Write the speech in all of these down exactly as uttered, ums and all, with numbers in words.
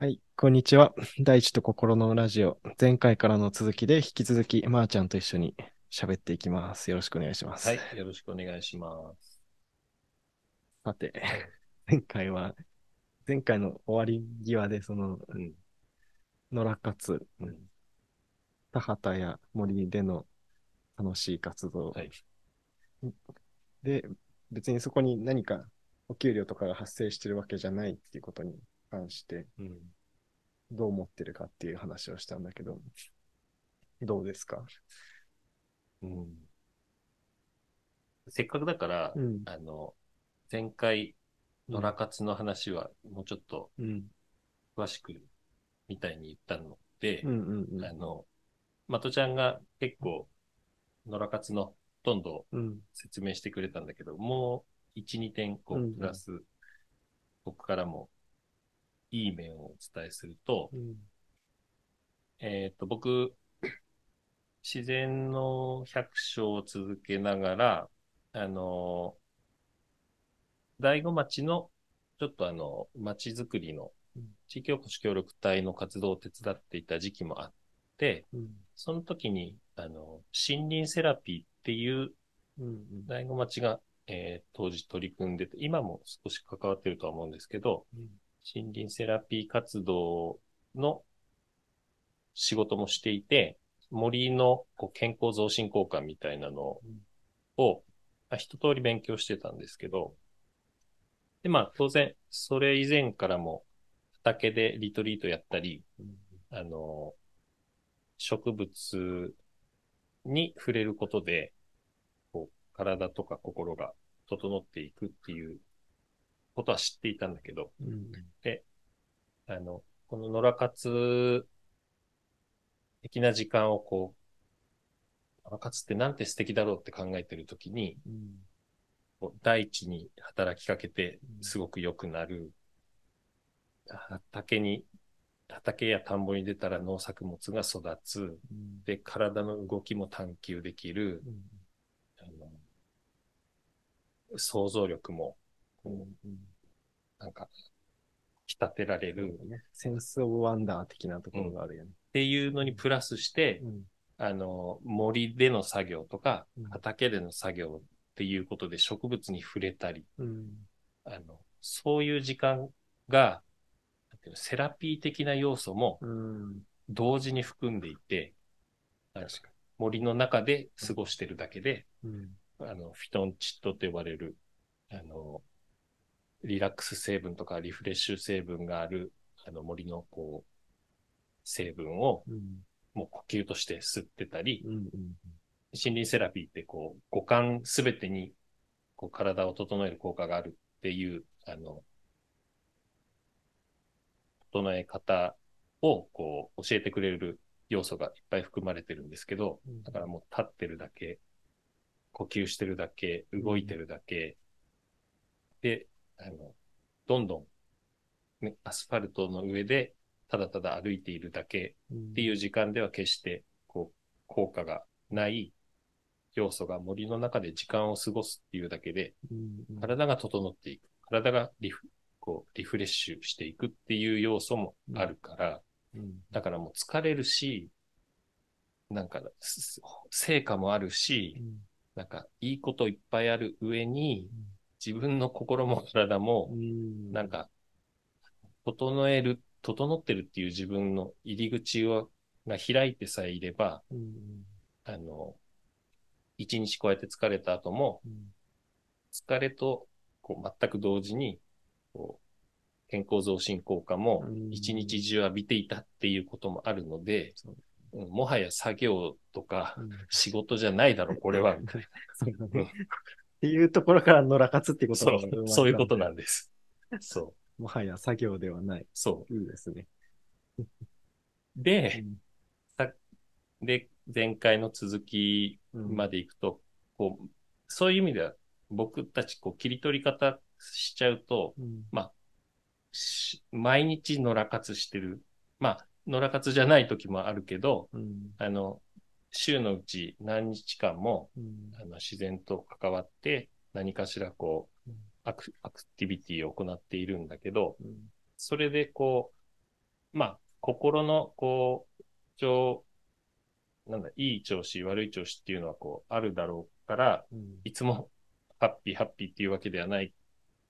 はい、こんにちは。大地と心のラジオ。前回からの続きで、引き続き、まーちゃんと一緒に喋っていきます。よろしくお願いします。はい、よろしくお願いします。さて、前回は、前回の終わり際で、その、うん、野良活、うん、田畑や森での楽しい活動、はい、で、別にそこに何かお給料とかが発生してるわけじゃないっていうことに関して、うん、どう思ってるかっていう話をしたんだけど、どうですか？うん、せっかくだから、うん、あの前回野良活の話はもうちょっと詳しくみたいに言ったので、うんうんうん、あのまとちゃんが結構野良活のほとんど説明してくれたんだけど、うん、もう いち,に 点こうプラス、うんうん、僕からもいい面をお伝えすると、うん、えっ、ー、と、僕、自然の百姓を続けながら、あの、大子町の、ちょっとあの、町づくりの、地域おこし協力隊の活動を手伝っていた時期もあって、うん、その時に、あの、森林セラピーっていう、大子町が、えー、当時取り組んでて、今も少し関わってるとは思うんですけど、うん、森林セラピー活動の仕事もしていて、森のこう健康増進効果みたいなのを、まあ、一通り勉強してたんですけど、で、まあ当然、それ以前からも畑でリトリートやったり、あの、植物に触れることで、こう体とか心が整っていくっていうことは知っていたんだけど、うん、で、あの、この野良活的な時間をこう、野良活ってなんて素敵だろうって考えてるときに、うん、こう大地に働きかけてすごく良くなる、うん、畑に、畑や田んぼに出たら農作物が育つ、うん、で、体の動きも探求できる、うん、あの想像力も、なんか、引き立てられる、ね。センスオブワンダー的なところがあるよね。うん、っていうのにプラスして、うん、あの、森での作業とか、畑での作業っていうことで植物に触れたり、うん、あの、そういう時間が、なんていうの、セラピー的な要素も同時に含んでいて、うん、確かに森の中で過ごしてるだけで、うん、あの、フィトンチッドと呼ばれる、あの、リラックス成分とかリフレッシュ成分があるあの森のこう成分をもう呼吸として吸ってたり、うんうんうん、森林セラピーってこう五感すべてにこう体を整える効果があるっていうあの整え方をこう教えてくれる要素がいっぱい含まれてるんですけど、だからもう立ってるだけ、呼吸してるだけ、動いてるだけ、うん、であの、どんどん、ね、アスファルトの上で、ただただ歩いているだけっていう時間では決して、こう、効果がない要素が森の中で時間を過ごすっていうだけで、体が整っていく。体がリフ、こう、リフレッシュしていくっていう要素もあるから、だからもう疲れるし、なんか、成果もあるし、なんか、いいこといっぱいある上に、自分の心も体も、なんか、整える、整ってるっていう自分の入り口をが開いてさえいれば、うん、あの、一日こうやって疲れた後も、うん、疲れとこう全く同時にこう、健康増進効果も一日中浴びていたっていうこともあるので、うんうん、もはや作業とか仕事じゃないだろ、これは、みたいな。っていうところから野良活っていうことなんですね。そう、そういうことなんです。そう。もはや作業ではない。そう。いいですね。で、うん、で、前回の続きまでいくと、うん、こう、そういう意味では僕たちこう切り取り方しちゃうと、うん、まあ、毎日野良活してる。まあ、野良活じゃない時もあるけど、うん、あの、週のうち何日間も、うん、あの自然と関わって何かしらこう、うん、アク、アクティビティを行っているんだけど、うん、それでこう、まあ、心の、こう、調、なんだ、いい調子、悪い調子っていうのは、こう、あるだろうから、うん、いつも、ハッピー、ハッピーっていうわけではない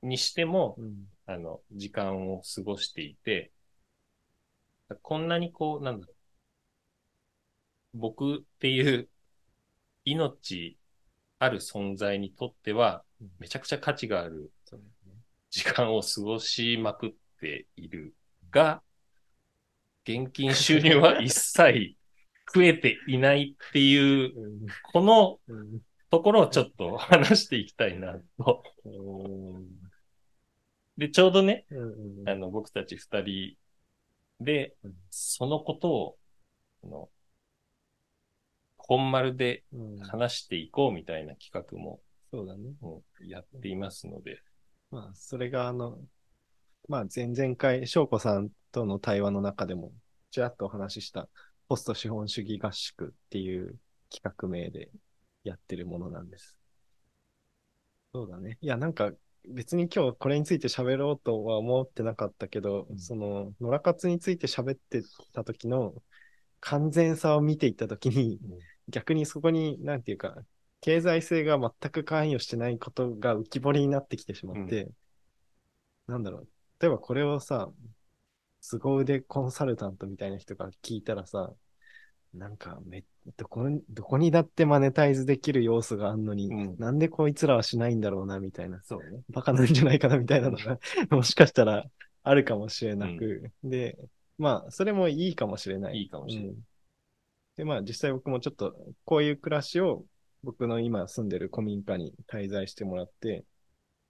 にしても、うん、あの、時間を過ごしていて、こんなにこう、なんだろう、僕っていう、命ある存在にとっては、めちゃくちゃ価値がある時間を過ごしまくっているが、現金収入は一切増えていないっていう、このところをちょっと話していきたいなと。で、ちょうどね、あの僕たち二人で、そのことを、あの本丸で話していこうみたいな企画も、そうだね。やっていますので。まあ、それがあの、まあ、前々回、翔子さんとの対話の中でも、ちらっとお話しした、ポスト資本主義合宿っていう企画名でやってるものなんです。そうだね。いや、なんか、別に今日これについて喋ろうとは思ってなかったけど、うん、その、野良活について喋ってた時の完全さを見ていった時に、うん、逆にそこに、なんていうか、経済性が全く関与してないことが浮き彫りになってきてしまって、うん、なんだろう。例えばこれをさ、凄腕コンサルタントみたいな人が聞いたらさ、なんかめ、どこ、どこにだってマネタイズできる要素があんのに、うん、なんでこいつらはしないんだろうな、みたいな。そうね。バカなんじゃないかな、みたいなのが、もしかしたらあるかもしれなく、うん。で、まあ、それもいいかもしれない。いいかもしれない。うんで、まあ実際僕もちょっとこういう暮らしを僕の今住んでる古民家に滞在してもらって、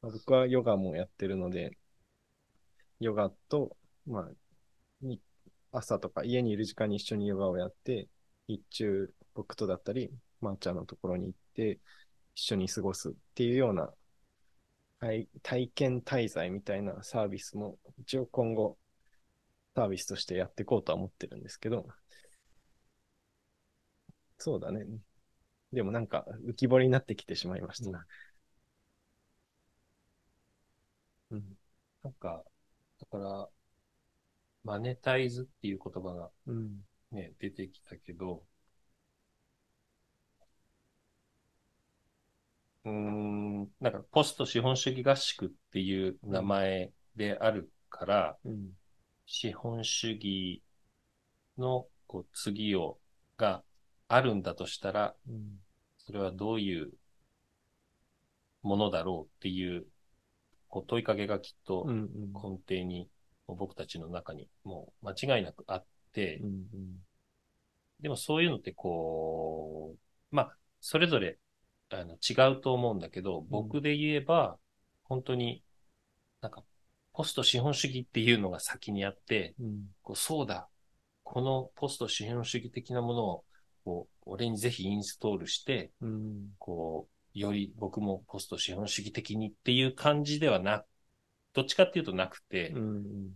まあ、僕はヨガもやってるので、ヨガと、まあ、朝とか家にいる時間に一緒にヨガをやって、日中僕とだったり、まーちゃんのところに行って一緒に過ごすっていうような体験滞在みたいなサービスも一応今後サービスとしてやっていこうとは思ってるんですけど、そうだね。でもなんか浮き彫りになってきてしまいましたな。うん。うん、なんか、だから、マネタイズっていう言葉が、ねうん、出てきたけど、うーん、なんかポスト資本主義合宿っていう名前であるから、うん、資本主義のこう次を、が、あるんだとしたら、うん、それはどういうものだろうっていう、こう問いかけがきっと根底に、うんうん、僕たちの中にもう間違いなくあって、うんうん、でもそういうのってこう、まあ、それぞれあの違うと思うんだけど、僕で言えば、本当になんかポスト資本主義っていうのが先にあって、うん、こうそうだ、このポスト資本主義的なものをこう俺にぜひインストールして、うん、こうより僕もポスト資本主義的にっていう感じではな、どっちかっていうとなくて、うん、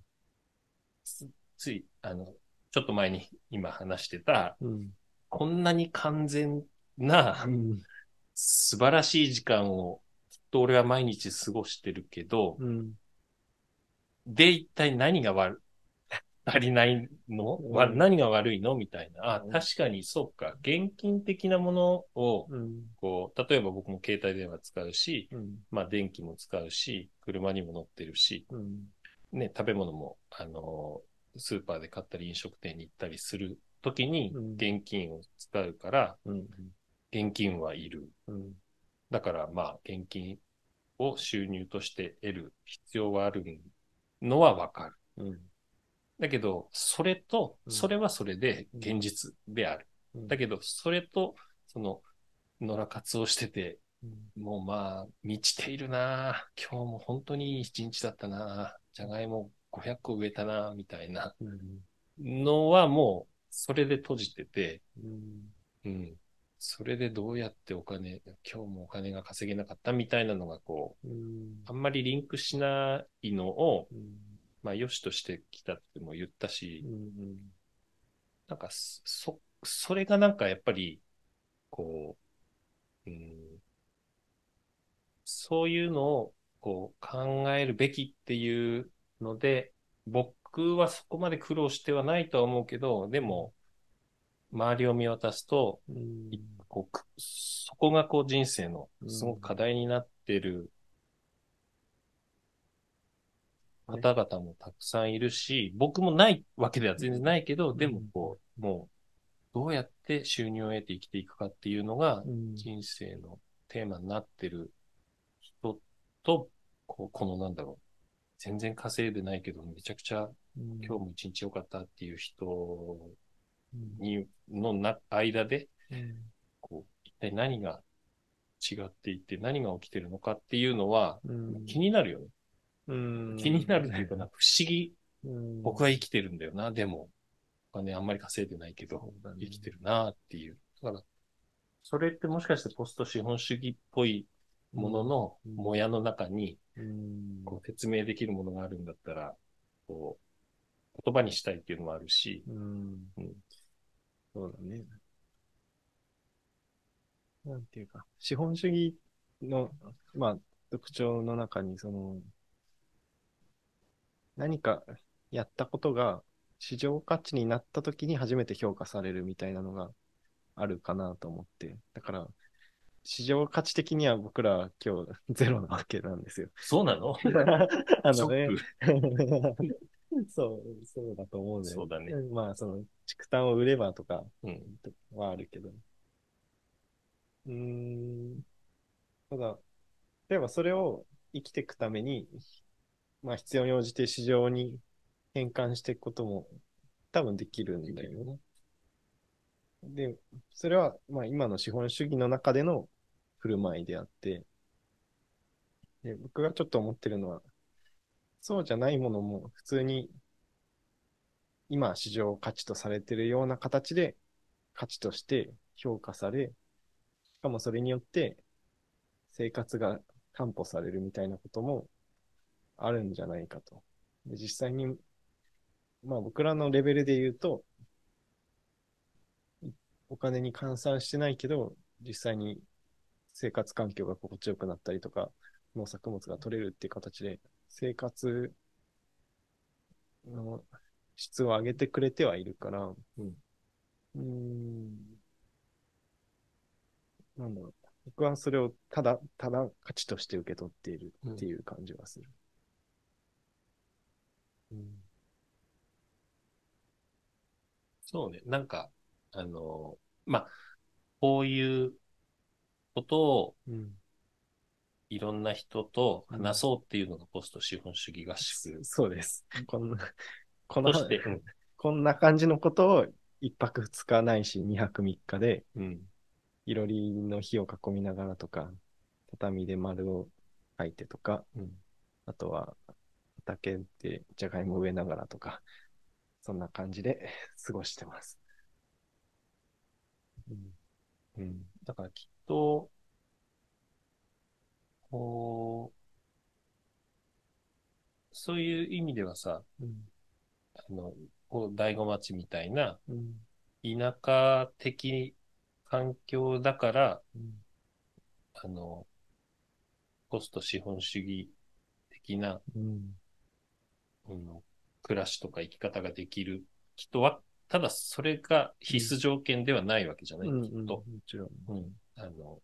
つ, ついあのちょっと前に今話してた、うん、こんなに完全な、うん、素晴らしい時間をきっと俺は毎日過ごしてるけど、うん、で一体何が悪い足りないの、うん、何が悪いのみたいな。あ、うん、確かに、そうか。現金的なものを、うん、こう、例えば僕も携帯電話使うし、うん、まあ電気も使うし、車にも乗ってるし、うん、ね、食べ物も、あのー、スーパーで買ったり飲食店に行ったりするときに、現金を使うから、うん、現金はいる、うん。だからまあ、現金を収入として得る必要はあるのはわかる。うんだけど、それと、それはそれで現実である。うん、だけど、それと、その、野良活をしてて、うん、もうまあ、満ちているなぁ。今日も本当にいい一日だったなぁ。じゃがいもごひゃっこ植えたなぁ、みたいなのはもう、それで閉じてて、うん、うん。それでどうやってお金、今日もお金が稼げなかったみたいなのがこう、うん、あんまりリンクしないのを、うんまあ、良しとしてきたっても言ったし、うんうん、なんか、そ、それがなんかやっぱり、こう、うん、そういうのをこう考えるべきっていうので、僕僕はそこまで苦労してはないとは思うけど、でも、周りを見渡すと、うん、こうそこがこう人生のすごく課題になってる方々もたくさんいるし、僕もないわけでは全然ないけど、でもこう、もうどうやって収入を得て生きていくかっていうのが人生のテーマになってる人と、こう、このなんだろう、全然稼いでないけど、めちゃくちゃ今日も一日良かったっていう人にのな間で、こう一体何が違っていて何が起きてるのかっていうのは気になるよね。うん、気になるというかな、不思議、うん。僕は生きてるんだよな。でも、お金あんまり稼いでないけど、生きてるなっていう。だから、それってもしかしてポスト資本主義っぽいものの、もやの中に、うん、こう説明できるものがあるんだったら、こう、言葉にしたいっていうのもあるし。うんうん、そうだね。なんていうか、資本主義の、まあ、特徴の中に、その、何かやったことが市場価値になった時に初めて評価されるみたいなのがあるかなと思って、だから市場価値的には僕ら今日ゼロなわけなんですよ。そうなの？あのね、そうそうだと思うね。そうだね。まあその畜産を売ればとかはあるけど、うん、うーん、ただ例えばそれを生きていくためにまあ必要に応じて市場に変換していくことも多分できるんだよね。で、それはまあ今の資本主義の中での振る舞いであって、で、僕がちょっと思ってるのは、そうじゃないものも普通に今市場価値とされてるような形で価値として評価され、しかもそれによって生活が担保されるみたいなこともあるんじゃないかと。で、実際に、まあ僕らのレベルで言うと、お金に換算してないけど、実際に生活環境が心地よくなったりとか、農作物が取れるっていう形で、生活の質を上げてくれてはいるから、うん。うーん。なんだろう。僕はそれをただ、ただ価値として受け取っているっていう感じはする。うんうん、そうね。なんか、あの、まあ、こういうことを、うん、いろんな人と話そうっていうのがポスト資本主義合宿、うん。そうです。こんな、この、うん、こんな感じのことをいっぱくふつかないしにはくみっかで、うん、いろりの火を囲みながらとか、畳で丸を描いてとか、うん、あとは、畑でじゃがいも植えながらとか、そんな感じで過ごしてます。うんうん、だからきっと、こう、そういう意味ではさ、うん、あのこう醍醐町みたいな田舎的環境だから、うん、あの、ポスト資本主義的な、うんうん、暮らしとか生き方ができる人は、ただそれが必須条件ではないわけじゃない、うん、きっと、うん、もちろん、うん、あの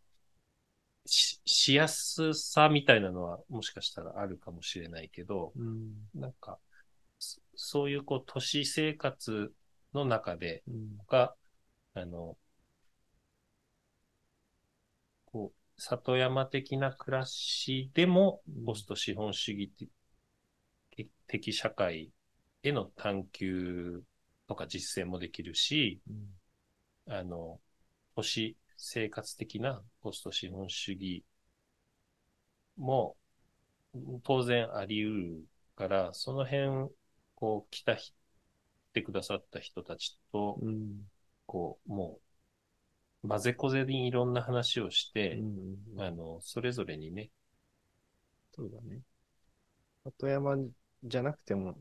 し、しやすさみたいなのはもしかしたらあるかもしれないけど、うん、なんかそ、そういうこう都市生活の中で、うん、が、あの、こう、里山的な暮らしでも、ポスト資本主義って、的社会への探求とか実践もできるし、うん、あの、都市生活的なポスト資本主義も当然あり得るから、その辺、こう、来た、来てくださった人たちと、うん、こう、もう、混ぜこぜにいろんな話をして、うん、あの、それぞれにね。そうだね。里山じゃなくても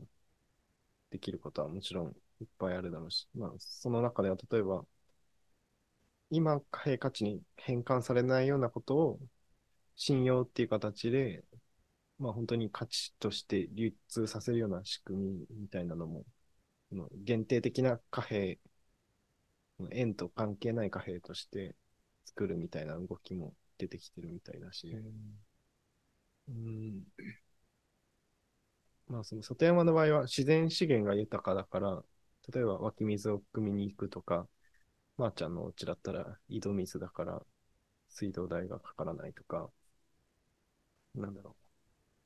できることはもちろんいっぱいあるだろうし、まあその中では例えば今貨幣価値に変換されないようなことを信用っていう形でまあ、本当に価値として流通させるような仕組みみたいなのも、限定的な貨幣、円と関係ない貨幣として作るみたいな動きも出てきてるみたいだし、うん、まあ、その里山の場合は自然資源が豊かだから、例えば湧き水を汲みに行くとか、まー、あ、ちゃんのお家だったら井戸水だから水道代がかからないとか、なんだろ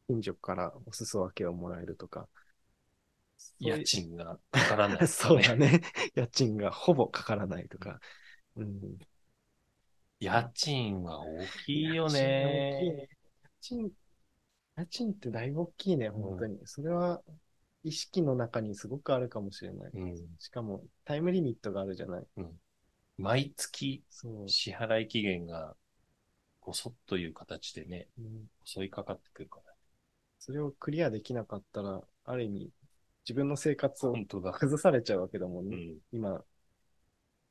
う、近所からお裾分けをもらえるとか、家賃がかからない、ね、そうだね、家賃がほぼかからないとか、うん、家賃は大きいよね。家賃、家賃ってだいぶ大きいね、本当に。うん、それは意識の中にすごくあるかもしれない。うん、しかもタイムリミットがあるじゃない。うん、毎月支払い期限がごそっという形でね、うん、襲いかかってくるから。それをクリアできなかったら、ある意味自分の生活を崩されちゃうわけだもんね。うん、今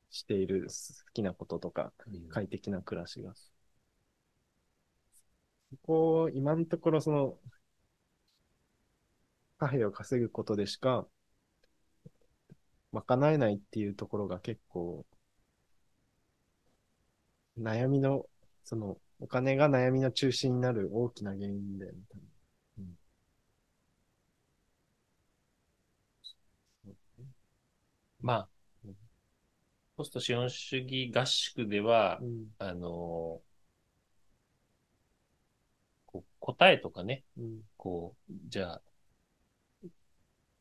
している好きなこととか、快適な暮らしが。そこを今のところ、その、貨幣を稼ぐことでしか賄えないっていうところが結構、悩みの、その、お金が悩みの中心になる大きな原因で、うん、まあ、ポスト資本主義合宿では、うん、あのこう答えとかね、うん、こうじゃあ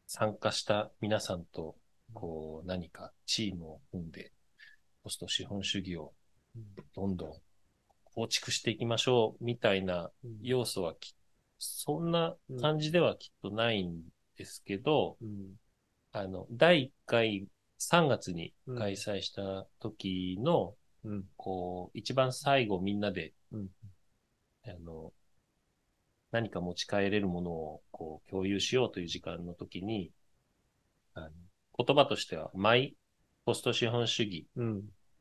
参加した皆さんとこう何かチームを組んでポスト資本主義をどんどん構築していきましょうみたいな要素はき、そんな感じではきっとないんですけど、うんうん、あのだいいっかいさんがつに開催した時の、うん、こう、一番最後みんなで、うん、あの、何か持ち帰れるものをこう共有しようという時間の時に、あの言葉としては、マイポスト資本主義っ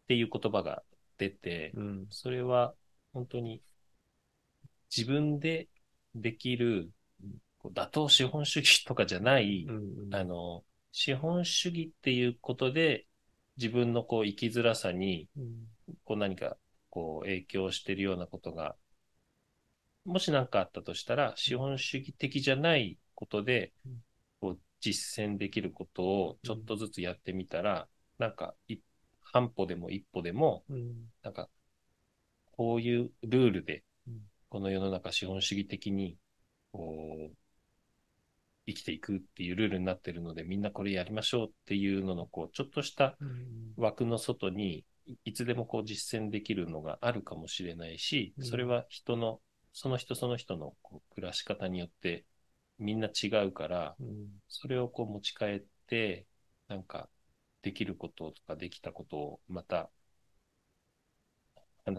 ていう言葉が出て、うん、それは本当に自分でできる、こう打倒資本主義とかじゃない、うん、あの、資本主義っていうことで自分のこう生きづらさにこう何かこう影響しているようなことがもし何かあったとしたら、資本主義的じゃないことでこう実践できることをちょっとずつやってみたら、なんか半歩でも一歩でも、なんかこういうルールでこの世の中資本主義的にこう生きていくっていうルールになってるので、みんなこれやりましょうっていうののこうちょっとした枠の外にいつでもこう実践できるのがあるかもしれないし、それは人のその人その人のこう暮らし方によってみんな違うから、それをこう持ち帰って、なんかできることとかできたことをまた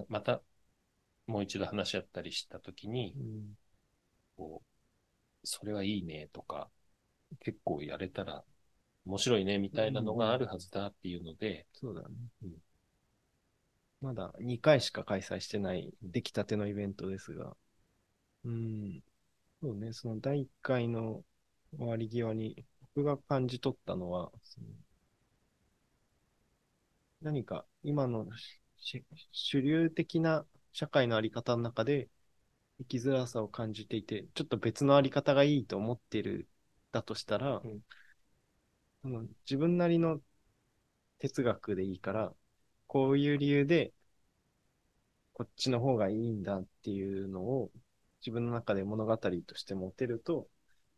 またもう一度話し合ったりした時にこう、それはいいねとか、結構やれたら面白いねみたいなのがあるはずだっていうので、うん、そうだね、うん、まだにかいしか開催してない出来たてのイベントですが、うん、そうね、そのだいいっかいの終わり際に僕が感じ取ったのは、その何か今の主流的な社会のあり方の中で生きづらさを感じていて、ちょっと別のあり方がいいと思っているだとしたら、うん、あの自分なりの哲学でいいから、こういう理由でこっちの方がいいんだっていうのを自分の中で物語として持てると、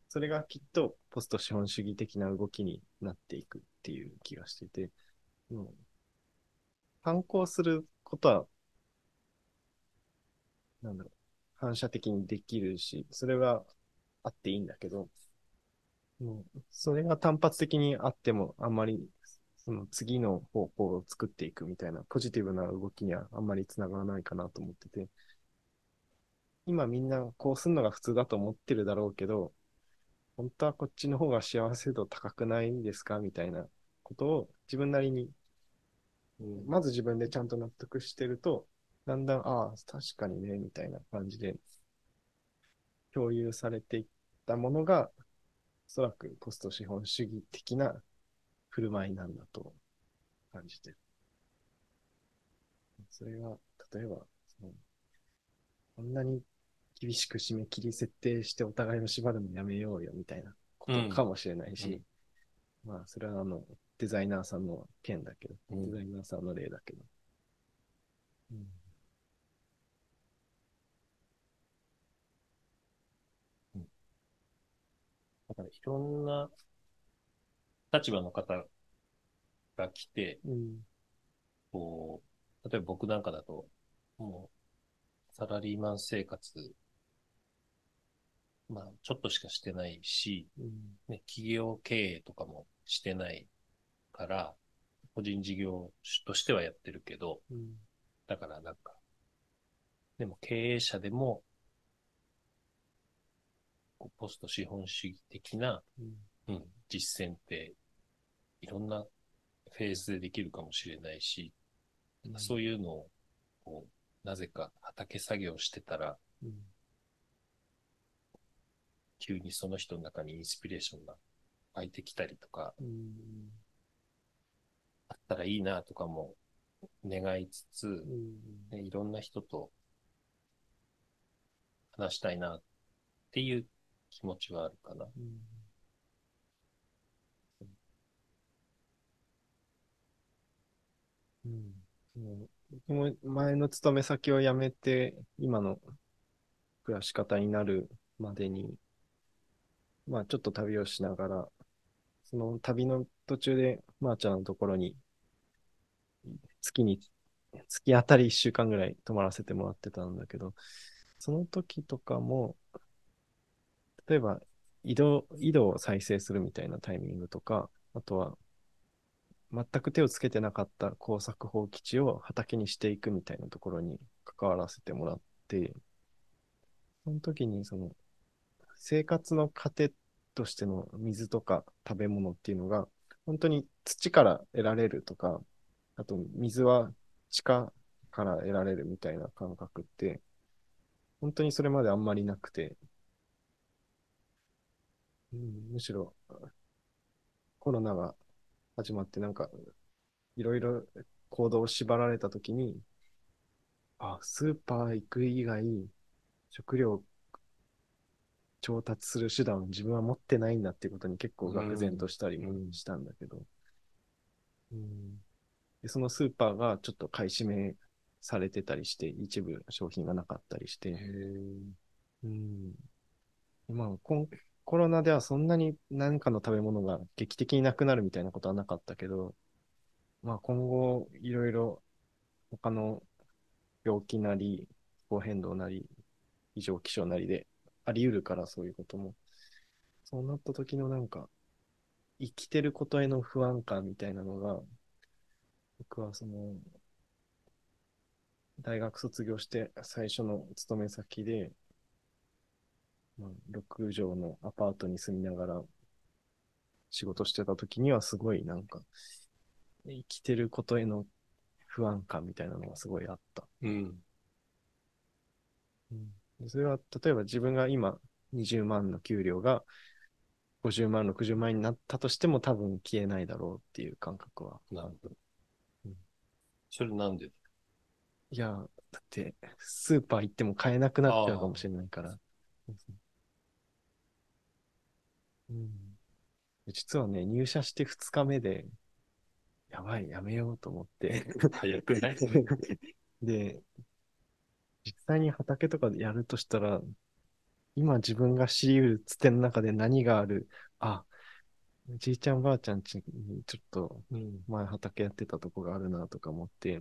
それがきっとポスト資本主義的な動きになっていくっていう気がしていて、うん、反抗することはなんだろう、反射的にできるし、それはあっていいんだけど、もうそれが単発的にあっても、あんまりその次の方向を作っていくみたいなポジティブな動きにはあんまりつながらないかなと思ってて、今みんなこうするのが普通だと思ってるだろうけど、本当はこっちの方が幸せ度高くないですかみたいなことを自分なりに、うん、まず自分でちゃんと納得してると、だんだん、ああ、確かにね、みたいな感じで、共有されていったものが、おそらくコスト資本主義的な振る舞いなんだと感じてる。それは、例えば、そのこんなに厳しく締め切り設定してお互いを縛るのやめようよみたいなことかもしれないし、うんうん、まあ、それはあの、デザイナーさんの件だけど、デザイナーさんの例だけど。うんうん、だからいろんな立場の方が来て、うん、こう、例えば僕なんかだと、もう、サラリーマン生活、まあ、ちょっとしかしてないし、うんね、企業経営とかもしてないから、個人事業主としてはやってるけど、うん、だからなんか、でも経営者でも、ポスト資本主義的な、うんうん、実践って、いろんなフェーズでできるかもしれないし、うん、そういうのをこう、なぜか畑作業してたら、うん、急にその人の中にインスピレーションが湧いてきたりとか、うん、あったらいいなとかも願いつつ、うんね、いろんな人と話したいなっていう気持ちはあるかな。うんうん、僕も前の勤め先を辞めて、今の暮らし方になるまでに、まあちょっと旅をしながら、その旅の途中で、まーちゃんのところに、月に、月あたりいっしゅうかんぐらい泊まらせてもらってたんだけど、その時とかも、例えば、井戸、井戸を再生するみたいなタイミングとか、あとは、全く手をつけてなかった耕作放棄地を畑にしていくみたいなところに関わらせてもらって、その時にその生活の糧としての水とか食べ物っていうのが本当に土から得られるとか、あと水は地下から得られるみたいな感覚って本当にそれまであんまりなくて、うん、むしろコロナが始まってなんかいろいろ行動を縛られたときに、あ、スーパー行く以外食料調達する手段を自分は持ってないんだっていうことに結構愕然としたりもしたんだけど、うんうん、でそのスーパーがちょっと買い占めされてたりして一部商品がなかったりして、へー、うん、まあ今コロナではそんなに何かの食べ物が劇的になくなるみたいなことはなかったけど、まあ今後いろいろ他の病気なり、気候変動なり、異常気象なりであり得るからそういうことも。そうなった時のなんか、生きてることへの不安感みたいなのが、僕はその、大学卒業して最初の勤め先で、ろく畳のアパートに住みながら仕事してた時にはすごいなんか生きてることへの不安感みたいなのがすごいあった、うんうん、それは例えば自分が今にじゅうまんの給料がごじゅうまんろくじゅうまん円になったとしても多分消えないだろうっていう感覚はなるほど、うん、それなんで？いやだってスーパー行っても買えなくなっちゃうかもしれないから、うん、実はね、入社してふつかめで、やばい、やめようと思って。早くない？で、実際に畑とかでやるとしたら、今自分が知り得るつての中で何がある、あ、じいちゃんばあちゃんちにちょっと前畑やってたとこがあるなとか思って、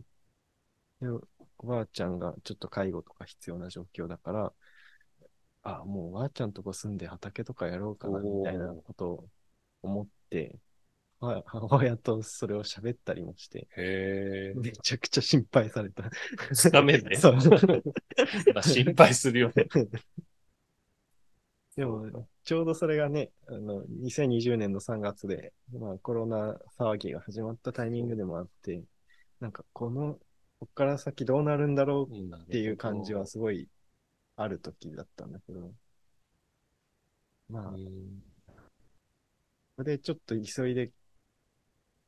でおばあちゃんがちょっと介護とか必要な状況だから、あ、もうばあちゃんとこ住んで畑とかやろうかなみたいなことを思って、母親とそれを喋ったりもして、へー、めちゃくちゃ心配された。ダメね。そう。心配するよね。でも、ちょうどそれがね、あのにせんにじゅうねんのさんがつで、まあ、コロナ騒ぎが始まったタイミングでもあって、なんかこの、こっから先どうなるんだろうっていう感じはすごい、ある時だったんだけど、まあ、で、ちょっと急いで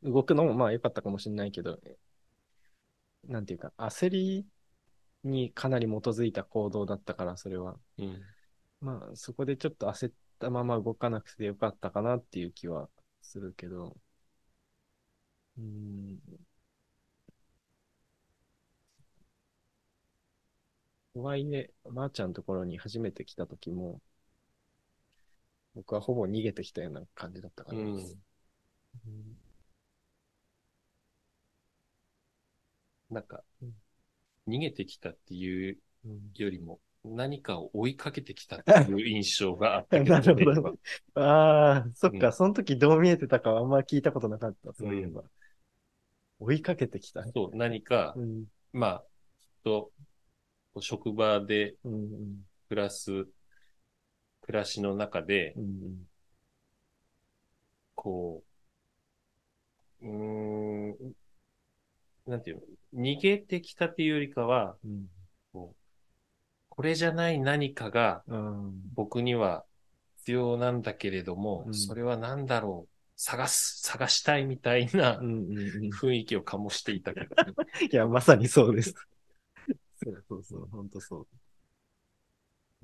動くのもまあ良かったかもしれないけど、なんていうか、焦りにかなり基づいた行動だったから、それは。うん、まあ、そこでちょっと焦ったまま動かなくて良かったかなっていう気はするけど、うーん、とはいえ、まーちゃんのところに初めて来た時も、僕はほぼ逃げてきたような感じだったから。うんうん、なんか、うん、逃げてきたっていうよりも、うん、何かを追いかけてきたっていう印象があったけど、ね。なるほど。ああ、そっか、うん、その時どう見えてたかはあんま聞いたことなかった、そういえば。うん、追いかけてきた。そう、何か、うん、まあ、きっと、職場で暮らす、うんうん、暮らしの中で、うんうん、こう、うーん、なんていうの、逃げてきたっていうよりかは、うん、こう、これじゃない何かが僕には必要なんだけれども、うん、それは何だろう、探す、探したいみたいな雰囲気を醸していたけど、うんうん、いや、まさにそうです。そうそう、ほんとそう。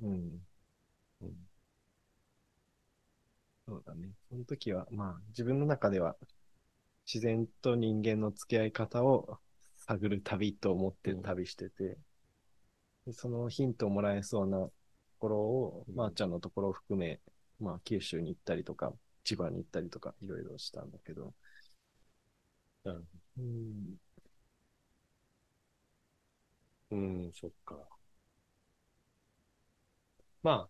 うん。うん、そうだね。その時は、まあ、自分の中では、自然と人間の付き合い方を探る旅と思って旅してて、うん、そのヒントをもらえそうなところを、うん、まーちゃんのところを含め、まあ、九州に行ったりとか、千葉に行ったりとか、いろいろしたんだけど。うん。うんうん、そっか。ま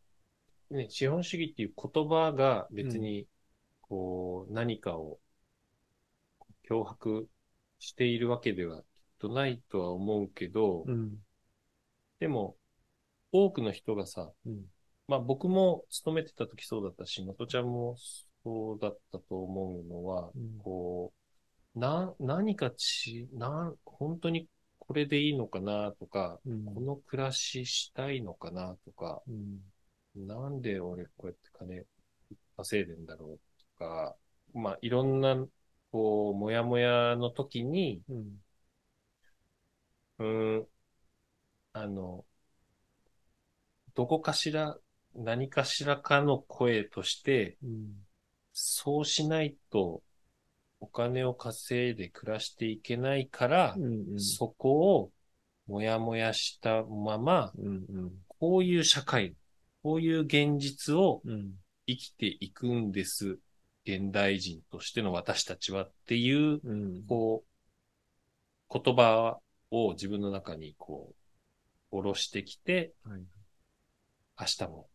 あ、ね、資本主義っていう言葉が別に、こう、うん、何かを脅迫しているわけではきっとないとは思うけど、うん、でも、多くの人がさ、うん、まあ僕も勤めてた時そうだったし、まとちゃんもそうだったと思うのは、うん、こう、な、何かち、な、本当に、これでいいのかなとか、うん、この暮らししたいのかなとか、うん、なんで俺こうやって金稼いでんだろうとか、まあいろんな、こう、もやもやの時に、うん、うん、あの、どこかしら、何かしらかの声として、うん、そうしないと、お金を稼いで暮らしていけないから、うんうん、そこをもやもやしたまま、うんうん、こういう社会、こういう現実を生きていくんです。現代人としての私たちはっていう、うん、こう、言葉を自分の中にこう、下ろしてきて、はい、明日も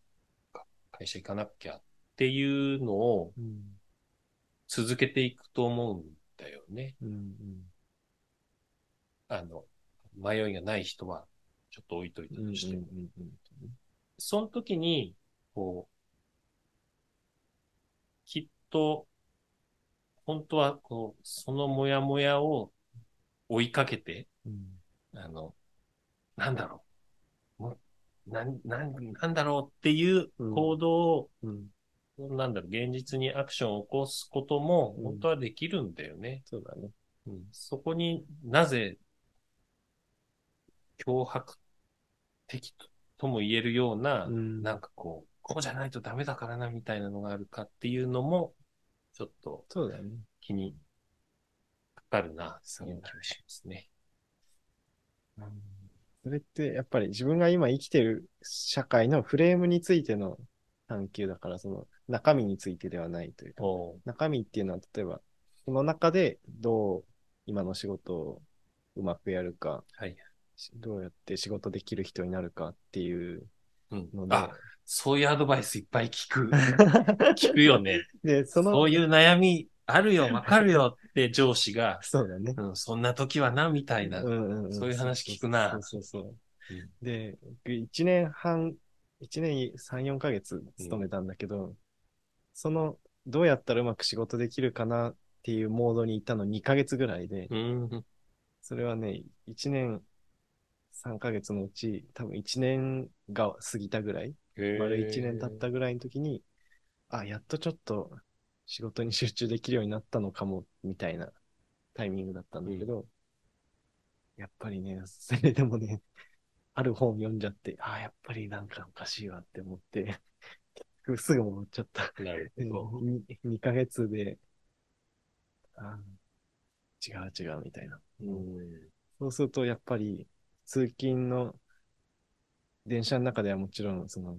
会社行かなきゃっていうのを、うん、続けていくと思うんだよね。うんうん、あの、迷いがない人はちょっと置いといたとしても。その時に、こう、きっと、本当はこう、そのモヤモヤを追いかけて、うん、あの、なんだろう、な、な、なんだろうっていう行動を、うんうん、なんだろう、現実にアクションを起こすことも本当はできるんだよね。うん、そうだね、うん。そこになぜ脅迫的とも言えるような、うん、なんかこう、こうじゃないとダメだからなみたいなのがあるかっていうのも、ちょっと気にかかるな、そういう気がしますね。うん、それってやっぱり自分が今生きてる社会のフレームについての探求だから、その中身についてではないというか、中身っていうのは例えば、その中でどう今の仕事をうまくやるか、はい、どうやって仕事できる人になるかっていうので、うん、あ、そういうアドバイスいっぱい聞く。聞くよね。で、その、そういう悩みあるよ、わかるよって上司が、そうだね、うん。そんな時はな、みたいな、うんうんうん、そういう話聞くな。そうそうそうそう、うん、で、いちねんはん、一年さん、よんかげつ勤めたんだけど、うん、その、どうやったらうまく仕事できるかなっていうモードにいたのにかげつぐらいで、うん、それはね、いちねんさんかげつのうち、多分いちねんが過ぎたぐらい、丸いちねん経ったぐらいの時に、あ、やっとちょっと仕事に集中できるようになったのかも、みたいなタイミングだったんだけど、うん、やっぱりね、それでもね、ある本読んじゃって、ああ、やっぱりなんかおかしいわって思って、すぐ戻っちゃった。なるほど。にかげつで、あ違う違うみたいな、うん。そうするとやっぱり通勤の電車の中ではもちろんその、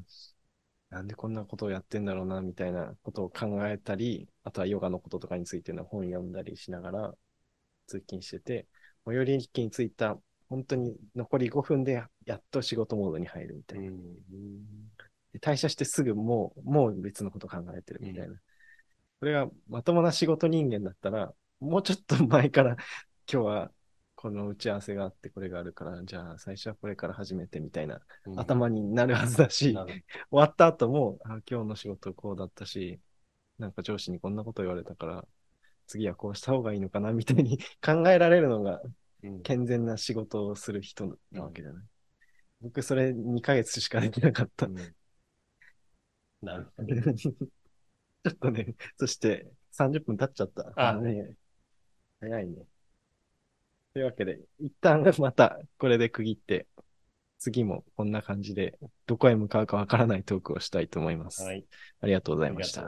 なんでこんなことをやってんだろうなみたいなことを考えたり、あとはヨガのこととかについての本読んだりしながら通勤してて、最寄り駅に着いた本当に残りごふんでやっと仕事モードに入るみたいな。うんで退社してすぐもう、もう別のこと考えてるみたいな。うん、それがまともな仕事人間だったら、もうちょっと前から今日はこの打ち合わせがあってこれがあるから、じゃあ最初はこれから始めてみたいな頭になるはずだし、うん、終わった後もあ今日の仕事こうだったし、なんか上司にこんなこと言われたから、次はこうした方がいいのかなみたいに考えられるのが健全な仕事をする人なわけじゃない。うん、僕それにかげつしかできなかった。うん、なるほど。ちょっとね、そしてさんじゅっぷん経っちゃった。ああね、早いね。というわけで、一旦またこれで区切って、次もこんな感じで、どこへ向かうかわからないトークをしたいと思います。はい。ありがとうございました。